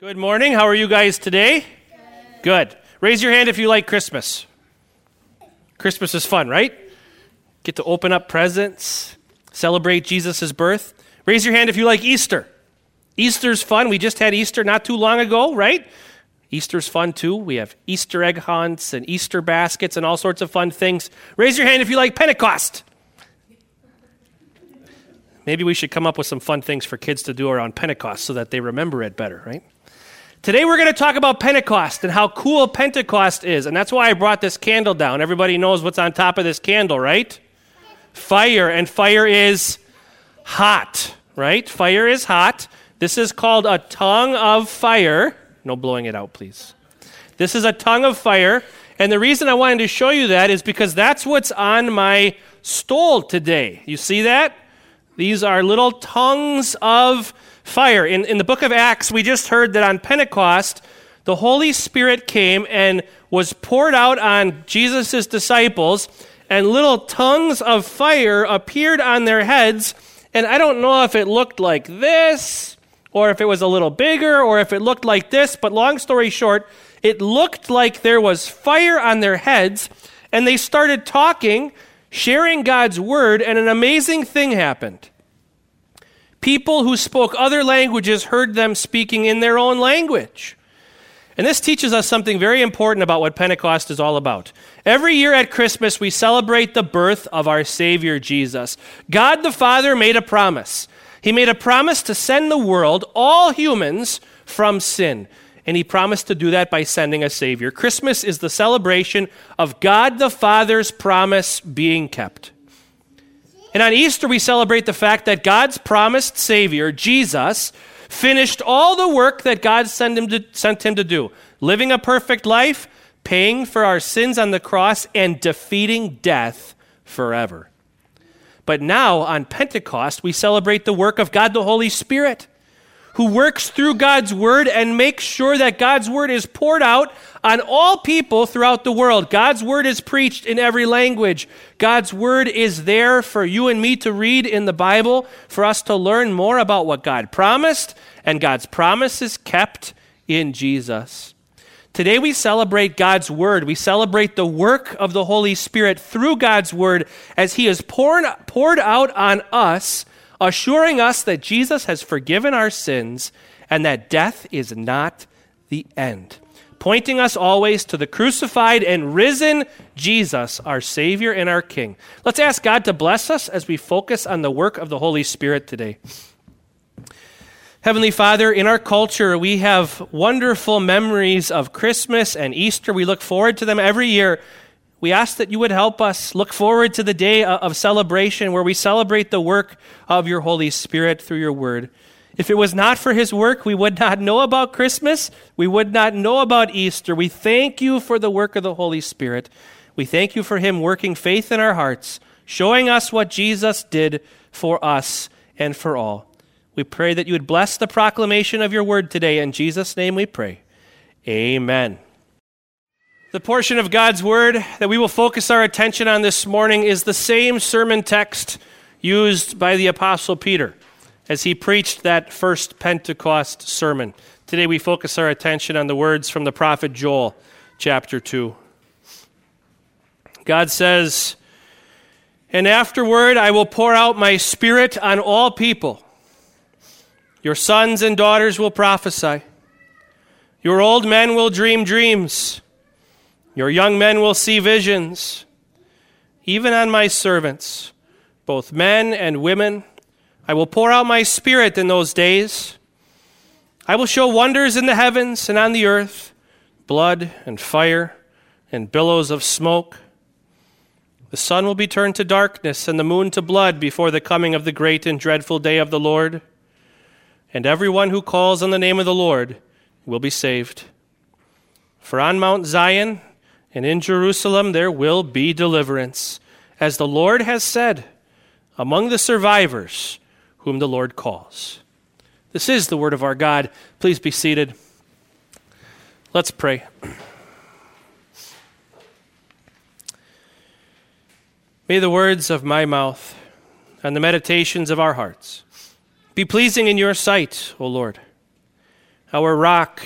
Good morning. How are you guys today? Good. Raise your hand if you like Christmas. Christmas is fun, right? Get to open up presents, celebrate Jesus' birth. Raise your hand if you like Easter. Easter's fun. We just had Easter not too long ago, right? Easter's fun too. We have Easter egg hunts and Easter baskets and all sorts of fun things. Raise your hand if you like Pentecost. Maybe we should come up with some fun things for kids to do around Pentecost so that they remember it better, right? Today we're going to talk about Pentecost and how cool Pentecost is. And that's why I brought this candle down. Everybody knows what's on top of this candle, right? Fire. And fire is hot, right? Fire is hot. This is called a tongue of fire. No blowing it out, please. This is a tongue of fire. And the reason I wanted to show you that is because that's what's on my stole today. You see that? These are little tongues of fire. In the book of Acts, we just heard that on Pentecost, the Holy Spirit came and was poured out on Jesus' disciples, and little tongues of fire appeared on their heads. And I don't know if it looked like this, or if it was a little bigger, or if it looked like this, but long story short, it looked like there was fire on their heads, and they started talking, sharing God's word, and an amazing thing happened. People who spoke other languages heard them speaking in their own language. And this teaches us something very important about what Pentecost is all about. Every year at Christmas, we celebrate the birth of our Savior Jesus. God the Father made a promise. He made a promise to send the world, all humans, from sin. And he promised to do that by sending a Savior. Christmas is the celebration of God the Father's promise being kept. And on Easter, we celebrate the fact that God's promised Savior, Jesus, finished all the work that God sent him to do, living a perfect life, paying for our sins on the cross, and defeating death forever. But now, on Pentecost, we celebrate the work of God the Holy Spirit, who works through God's word and makes sure that God's word is poured out on all people throughout the world. God's word is preached in every language. God's word is there for you and me to read in the Bible, for us to learn more about what God promised, and God's promise is kept in Jesus. Today we celebrate God's word. We celebrate the work of the Holy Spirit through God's word as he is poured out on us, assuring us that Jesus has forgiven our sins and that death is not the end, pointing us always to the crucified and risen Jesus, our Savior and our King. Let's ask God to bless us as we focus on the work of the Holy Spirit today. Heavenly Father, in our culture, we have wonderful memories of Christmas and Easter. We look forward to them every year. We ask that you would help us look forward to the day of celebration where we celebrate the work of your Holy Spirit through your word. If it was not for his work, we would not know about Christmas. We would not know about Easter. We thank you for the work of the Holy Spirit. We thank you for him working faith in our hearts, showing us what Jesus did for us and for all. We pray that you would bless the proclamation of your word today. In Jesus' name we pray. Amen. The portion of God's word that we will focus our attention on this morning is the same sermon text used by the Apostle Peter as he preached that first Pentecost sermon. Today we focus our attention on the words from the prophet Joel, chapter 2. God says, "And afterward I will pour out my spirit on all people. Your sons and daughters will prophesy. Your old men will dream dreams. Your young men will see visions. Even on my servants, both men and women, I will pour out my spirit in those days. I will show wonders in the heavens and on the earth, blood and fire and billows of smoke. The sun will be turned to darkness and the moon to blood before the coming of the great and dreadful day of the Lord. And everyone who calls on the name of the Lord will be saved. For on Mount Zion and in Jerusalem there will be deliverance, as the Lord has said, among the survivors whom the Lord calls." This is the word of our God. Please be seated. Let's pray. May the words of my mouth and the meditations of our hearts be pleasing in your sight, O Lord, our rock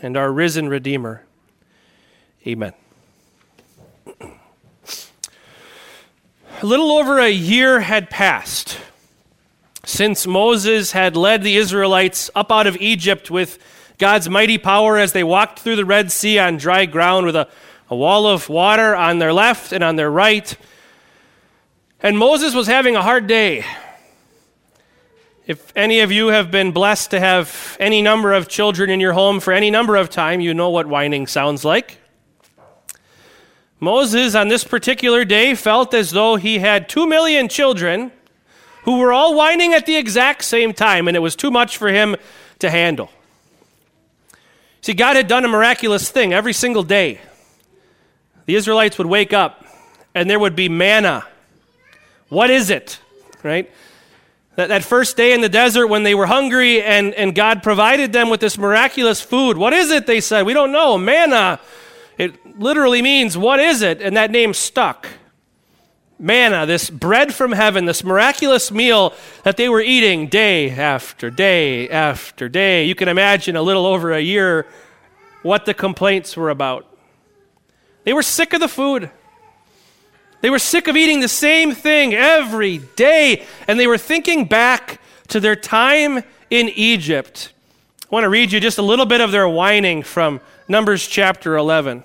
and our risen Redeemer. Amen. A little over a year had passed since Moses had led the Israelites up out of Egypt with God's mighty power as they walked through the Red Sea on dry ground with a wall of water on their left and on their right. And Moses was having a hard day. If any of you have been blessed to have any number of children in your home for any number of time, you know what whining sounds like. Moses, on this particular day, felt as though he had 2 million children who were all whining at the exact same time, and it was too much for him to handle. See, God had done a miraculous thing every single day. The Israelites would wake up, and there would be manna. What is it? Right? That first day in the desert when they were hungry and God provided them with this miraculous food. What is it, they said? We don't know. Manna. It literally means, what is it? And that name stuck. Manna, this bread from heaven, this miraculous meal that they were eating day after day after day. You can imagine a little over a year what the complaints were about. They were sick of the food. They were sick of eating the same thing every day, and they were thinking back to their time in Egypt. I want to read you just a little bit of their whining from Numbers chapter 11.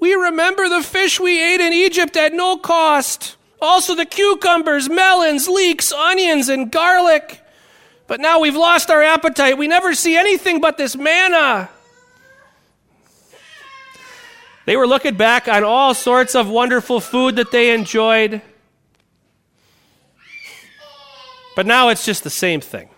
We remember the fish we ate in Egypt at no cost, also the cucumbers, melons, leeks, onions, and garlic. But now we've lost our appetite. We never see anything but this manna. They were looking back on all sorts of wonderful food that they enjoyed. But now it's just the same thing.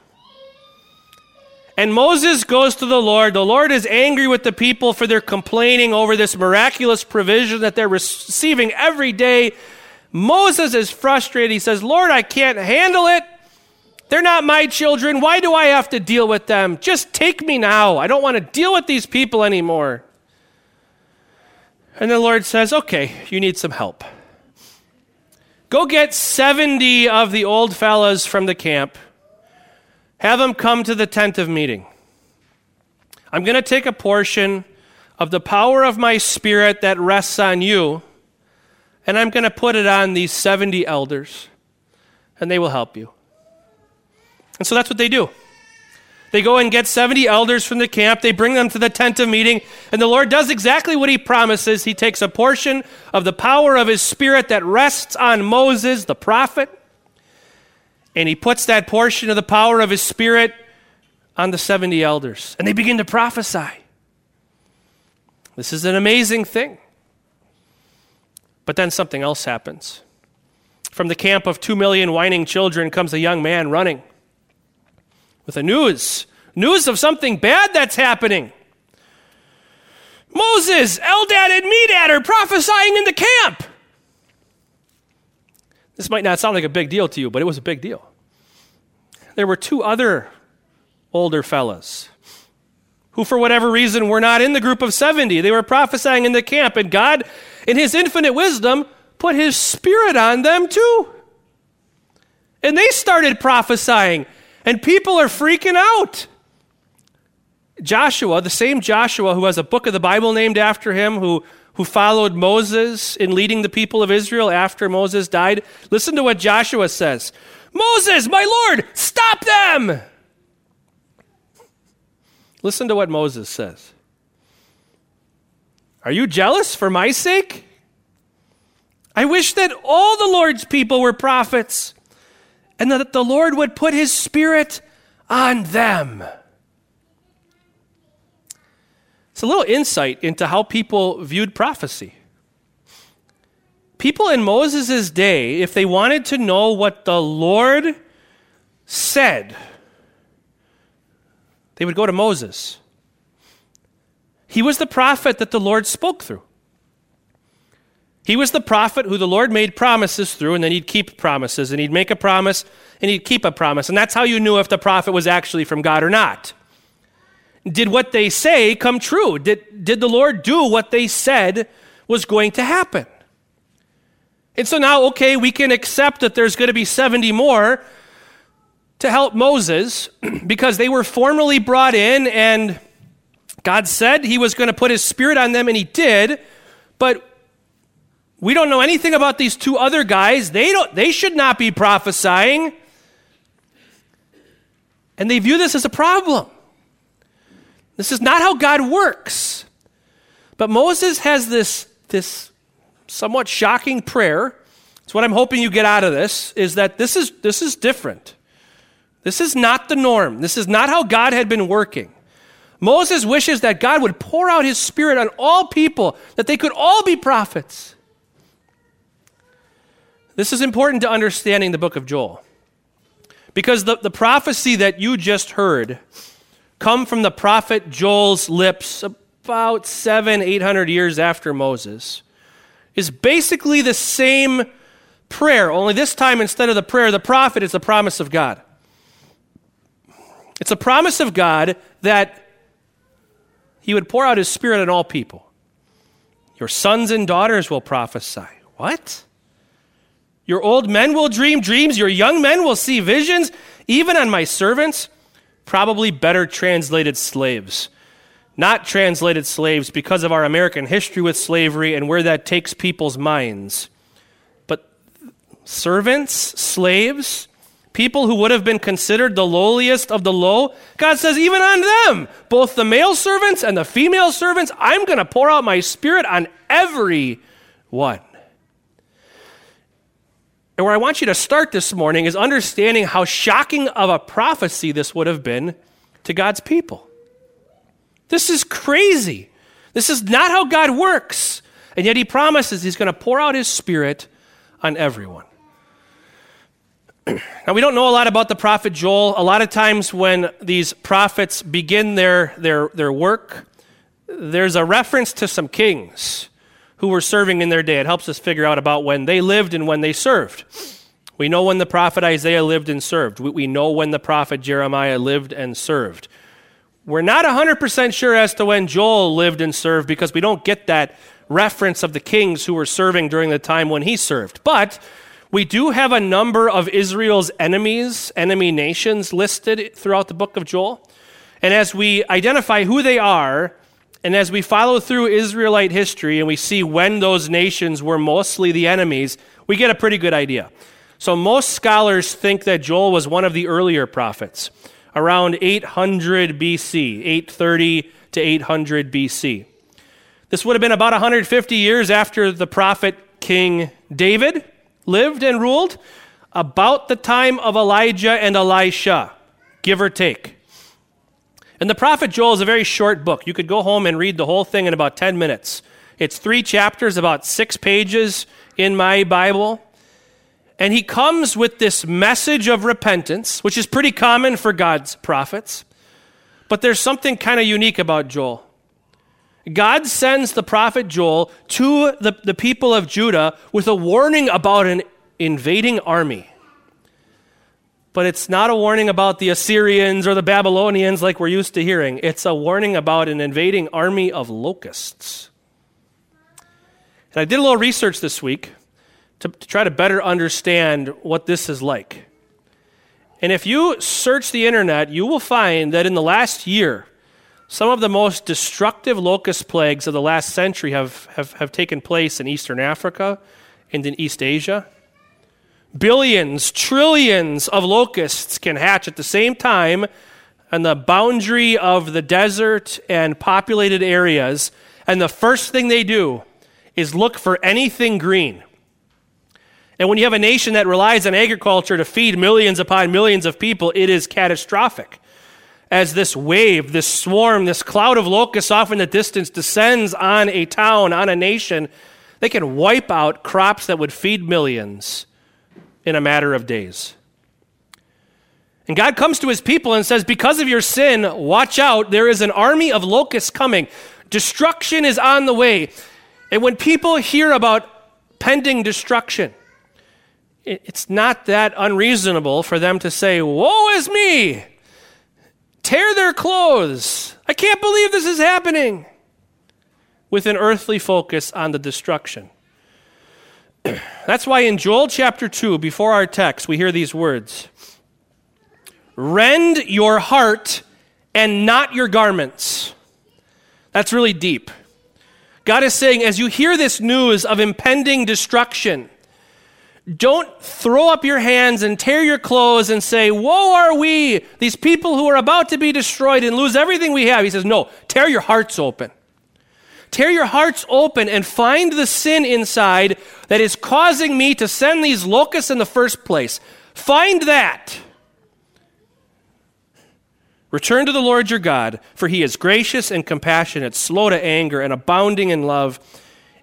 And Moses goes to the Lord. The Lord is angry with the people for their complaining over this miraculous provision that they're receiving every day. Moses is frustrated. He says, Lord, I can't handle it. They're not my children. Why do I have to deal with them? Just take me now. I don't want to deal with these people anymore. And the Lord says, okay, you need some help. Go get 70 of the old fellas from the camp. Have them come to the tent of meeting. I'm going to take a portion of the power of my spirit that rests on you, and I'm going to put it on these 70 elders, and they will help you. And so that's what they do. They go and get 70 elders from the camp. They bring them to the tent of meeting. And the Lord does exactly what he promises. He takes a portion of the power of his spirit that rests on Moses, the prophet. And he puts that portion of the power of his spirit on the 70 elders. And they begin to prophesy. This is an amazing thing. But then something else happens. From the camp of 2 million whining children comes a young man running with the news of something bad that's happening. Moses, Eldad, and Medad are prophesying in the camp. This might not sound like a big deal to you, but it was a big deal. There were 2 other older fellas who, for whatever reason, were not in the group of 70. They were prophesying in the camp, and God, in his infinite wisdom, put his spirit on them too. And they started prophesying. And people are freaking out. Joshua, the same Joshua who has a book of the Bible named after him, who followed Moses in leading the people of Israel after Moses died. Listen to what Joshua says. Moses, my Lord, stop them! Listen to what Moses says. Are you jealous for my sake? I wish that all the Lord's people were prophets, and that the Lord would put his spirit on them. It's a little insight into how people viewed prophecy. People in Moses' day, if they wanted to know what the Lord said, they would go to Moses. He was the prophet that the Lord spoke through. He was the prophet who the Lord made promises through, and then he'd keep promises, and he'd make a promise, and he'd keep a promise. And that's how you knew if the prophet was actually from God or not. Did what they say come true? Did the Lord do what they said was going to happen? And so now, okay, we can accept that there's going to be 70 more, to help Moses because they were formerly brought in and God said he was going to put his spirit on them, and he did, but we don't know anything about these two other guys. They should not be prophesying. And they view this as a problem. This is not how God works. But Moses has this somewhat shocking prayer. It's what I'm hoping you get out of this, is that this is different. This is not the norm. This is not how God had been working. Moses wishes that God would pour out his spirit on all people, that they could all be prophets. This is important to understanding the book of Joel, because the prophecy that you just heard come from the prophet Joel's lips about 700-800 years after Moses is basically the same prayer, only this time instead of the prayer of the prophet, it's the promise of God. It's a promise of God that he would pour out his spirit on all people. Your sons and daughters will prophesy. What? Your old men will dream dreams. Your young men will see visions. Even on my servants, probably better translated slaves. Not translated slaves because of our American history with slavery and where that takes people's minds. But servants, slaves, people who would have been considered the lowliest of the low, God says, even on them, both the male servants and the female servants, I'm going to pour out my spirit on every one. And where I want you to start this morning is understanding how shocking of a prophecy this would have been to God's people. This is crazy. This is not how God works. And yet he promises he's going to pour out his spirit on everyone. Now, we don't know a lot about the prophet Joel. A lot of times when these prophets begin their work, there's a reference to some kings who were serving in their day. It helps us figure out about when they lived and when they served. We know when the prophet Isaiah lived and served. We know when the prophet Jeremiah lived and served. We're not 100% sure as to when Joel lived and served because we don't get that reference of the kings who were serving during the time when he served. But we do have a number of Israel's enemies, enemy nations, listed throughout the book of Joel. And as we identify who they are, and as we follow through Israelite history and we see when those nations were mostly the enemies, we get a pretty good idea. So most scholars think that Joel was one of the earlier prophets, around 800 BC, 830 to 800 BC. This would have been about 150 years after the prophet King David lived and ruled, about the time of Elijah and Elisha, give or take. And the prophet Joel is a very short book. You could go home and read the whole thing in about 10 minutes. It's 3 chapters, about 6 pages in my Bible. And he comes with this message of repentance, which is pretty common for God's prophets. But there's something kind of unique about Joel. God sends the prophet Joel to the people of Judah with a warning about an invading army. But it's not a warning about the Assyrians or the Babylonians like we're used to hearing. It's a warning about an invading army of locusts. And I did a little research this week to try to better understand what this is like. And if you search the internet, you will find that in the last year, some of the most destructive locust plagues of the last century have taken place in Eastern Africa and in East Asia. Billions, trillions of locusts can hatch at the same time on the boundary of the desert and populated areas, and the first thing they do is look for anything green. And when you have a nation that relies on agriculture to feed millions upon millions of people, it is catastrophic. As this wave, this swarm, this cloud of locusts off in the distance descends on a town, on a nation, they can wipe out crops that would feed millions in a matter of days. And God comes to his people and says, because of your sin, watch out, there is an army of locusts coming. Destruction is on the way. And when people hear about pending destruction, it's not that unreasonable for them to say, woe is me! Tear their clothes. I can't believe this is happening. With an earthly focus on the destruction. That's why in Joel chapter 2, before our text, we hear these words. Rend your heart and not your garments. That's really deep. God is saying, as you hear this news of impending destruction, don't throw up your hands and tear your clothes and say, woe are we, these people who are about to be destroyed and lose everything we have. He says, no, tear your hearts open. Tear your hearts open and find the sin inside that is causing me to send these locusts in the first place. Find that. Return to the Lord your God, for he is gracious and compassionate, slow to anger and abounding in love,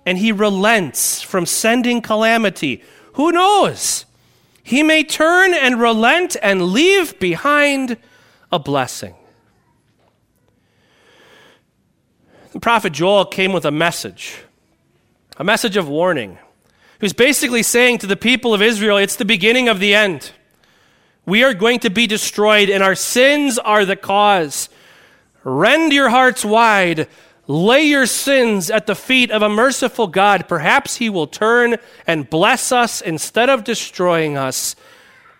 and he relents from sending calamity. Who knows? He may turn and relent and leave behind a blessing. The prophet Joel came with a message of warning. He was basically saying to the people of Israel, it's the beginning of the end. We are going to be destroyed, and our sins are the cause. Rend your hearts wide. Lay your sins at the feet of a merciful God. Perhaps he will turn and bless us instead of destroying us.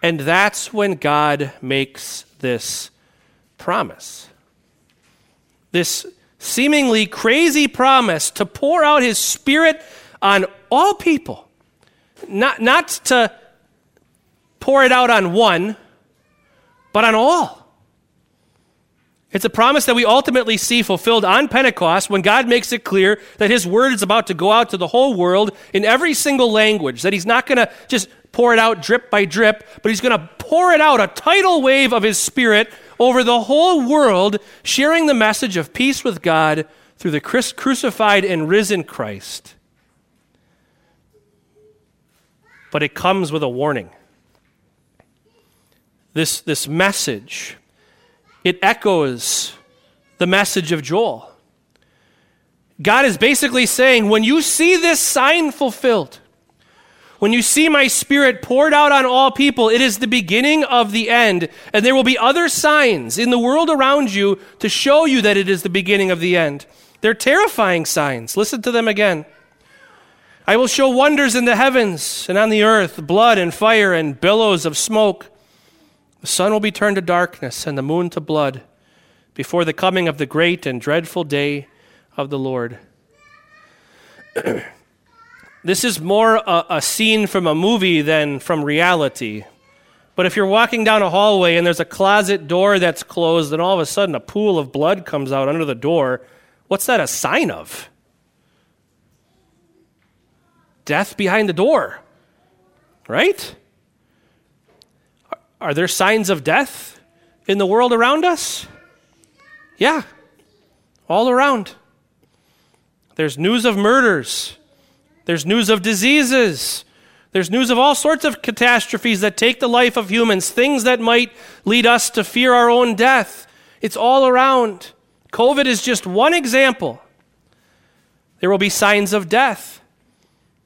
And that's when God makes this promise. This seemingly crazy promise to pour out his Spirit on all people. Not to pour it out on one, but on all. It's a promise that we ultimately see fulfilled on Pentecost when God makes it clear that his word is about to go out to the whole world in every single language, that he's not going to just pour it out drip by drip, but he's going to pour it out, a tidal wave of his Spirit over the whole world, sharing the message of peace with God through the crucified and risen Christ. But it comes with a warning. This message, it echoes the message of Joel. God is basically saying, when you see this sign fulfilled, when you see my Spirit poured out on all people, it is the beginning of the end, and there will be other signs in the world around you to show you that it is the beginning of the end. They're terrifying signs. Listen to them again. I will show wonders in the heavens and on the earth, blood and fire and billows of smoke. The sun will be turned to darkness and the moon to blood before the coming of the great and dreadful day of the Lord. This is more a scene from a movie than from reality. But if you're walking down a hallway and there's a closet door that's closed and all of a sudden a pool of blood comes out under the door, what's that a sign of? Death behind the door, right? Are there signs of death in the world around us? Yeah, all around. There's news of murders. There's news of diseases. There's news of all sorts of catastrophes that take the life of humans, things that might lead us to fear our own death. It's all around. COVID is just one example. There will be signs of death.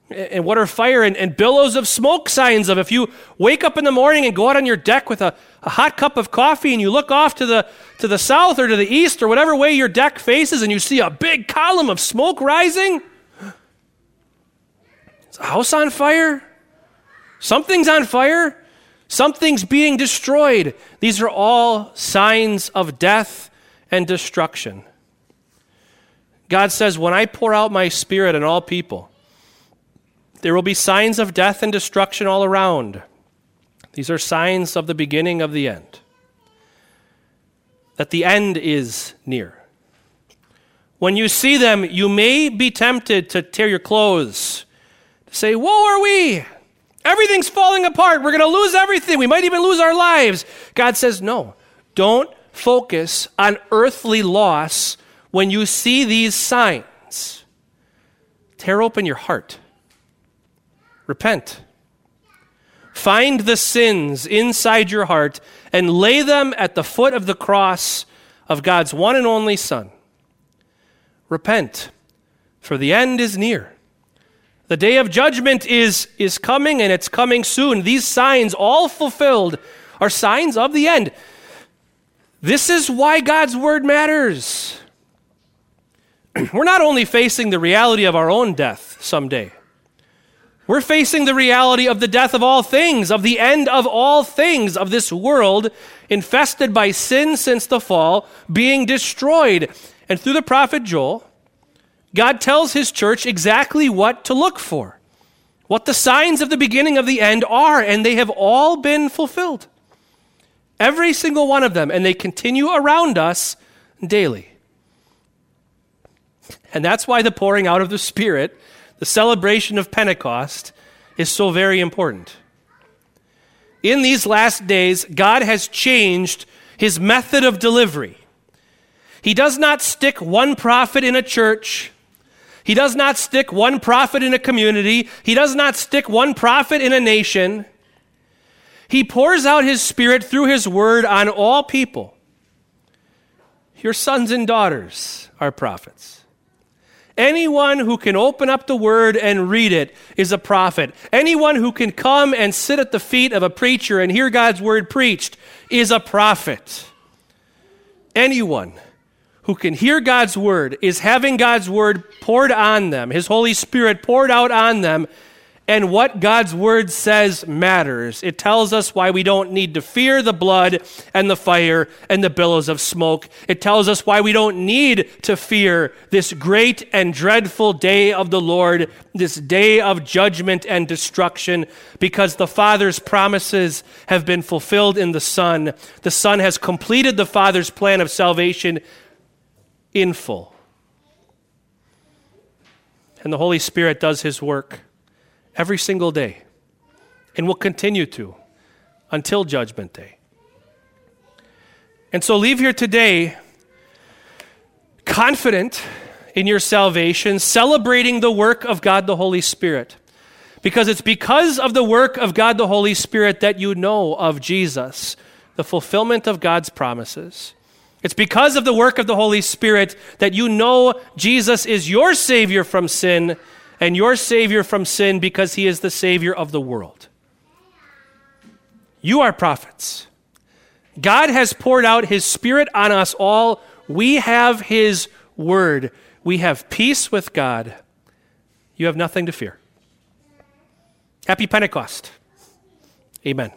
And what are fire and billows of smoke signs of? If you wake up in the morning and go out on your deck with a hot cup of coffee and you look off to the south or to the east or whatever way your deck faces and you see a big column of smoke rising, is a house on fire? Something's on fire? Something's being destroyed. These are all signs of death and destruction. God says, when I pour out my Spirit on all people, there will be signs of death and destruction all around. These are signs of the beginning of the end. That the end is near. When you see them, you may be tempted to tear your clothes, to say, woe are we! Everything's falling apart. We're going to lose everything. We might even lose our lives. God says, no, don't focus on earthly loss when you see these signs. Tear open your heart. Repent. Find the sins inside your heart and lay them at the foot of the cross of God's one and only Son. Repent, for the end is near. The day of judgment is coming, and it's coming soon. These signs, all fulfilled, are signs of the end. This is why God's word matters. We're not only facing the reality of our own death someday. We're facing the reality of the death of all things, of the end of all things, of this world, infested by sin since the fall, being destroyed. And through the prophet Joel, God tells his church exactly what to look for, what the signs of the beginning of the end are, and they have all been fulfilled. Every single one of them, and they continue around us daily. And that's why the pouring out of the Spirit, the celebration of Pentecost, is so very important. In these last days, God has changed his method of delivery. He does not stick one prophet in a church. He does not stick one prophet in a community. He does not stick one prophet in a nation. He pours out his Spirit through his word on all people. Your sons and daughters are prophets. Anyone who can open up the word and read it is a prophet. Anyone who can come and sit at the feet of a preacher and hear God's word preached is a prophet. Anyone who can hear God's word is having God's word poured on them, his Holy Spirit poured out on them, and what God's word says matters. It tells us why we don't need to fear the blood and the fire and the billows of smoke. It tells us why we don't need to fear this great and dreadful day of the Lord, this day of judgment and destruction, because the Father's promises have been fulfilled in the Son. The Son has completed the Father's plan of salvation in full. And the Holy Spirit does his work every single day, and will continue to until Judgment Day. And so leave here today confident in your salvation, celebrating the work of God the Holy Spirit, because it's because of the work of God the Holy Spirit that you know of Jesus, the fulfillment of God's promises. It's because of the work of the Holy Spirit that you know Jesus is your Savior from sin, and your Savior from sin because he is the Savior of the world. You are prophets. God has poured out his Spirit on us all. We have his word. We have peace with God. You have nothing to fear. Happy Pentecost. Amen.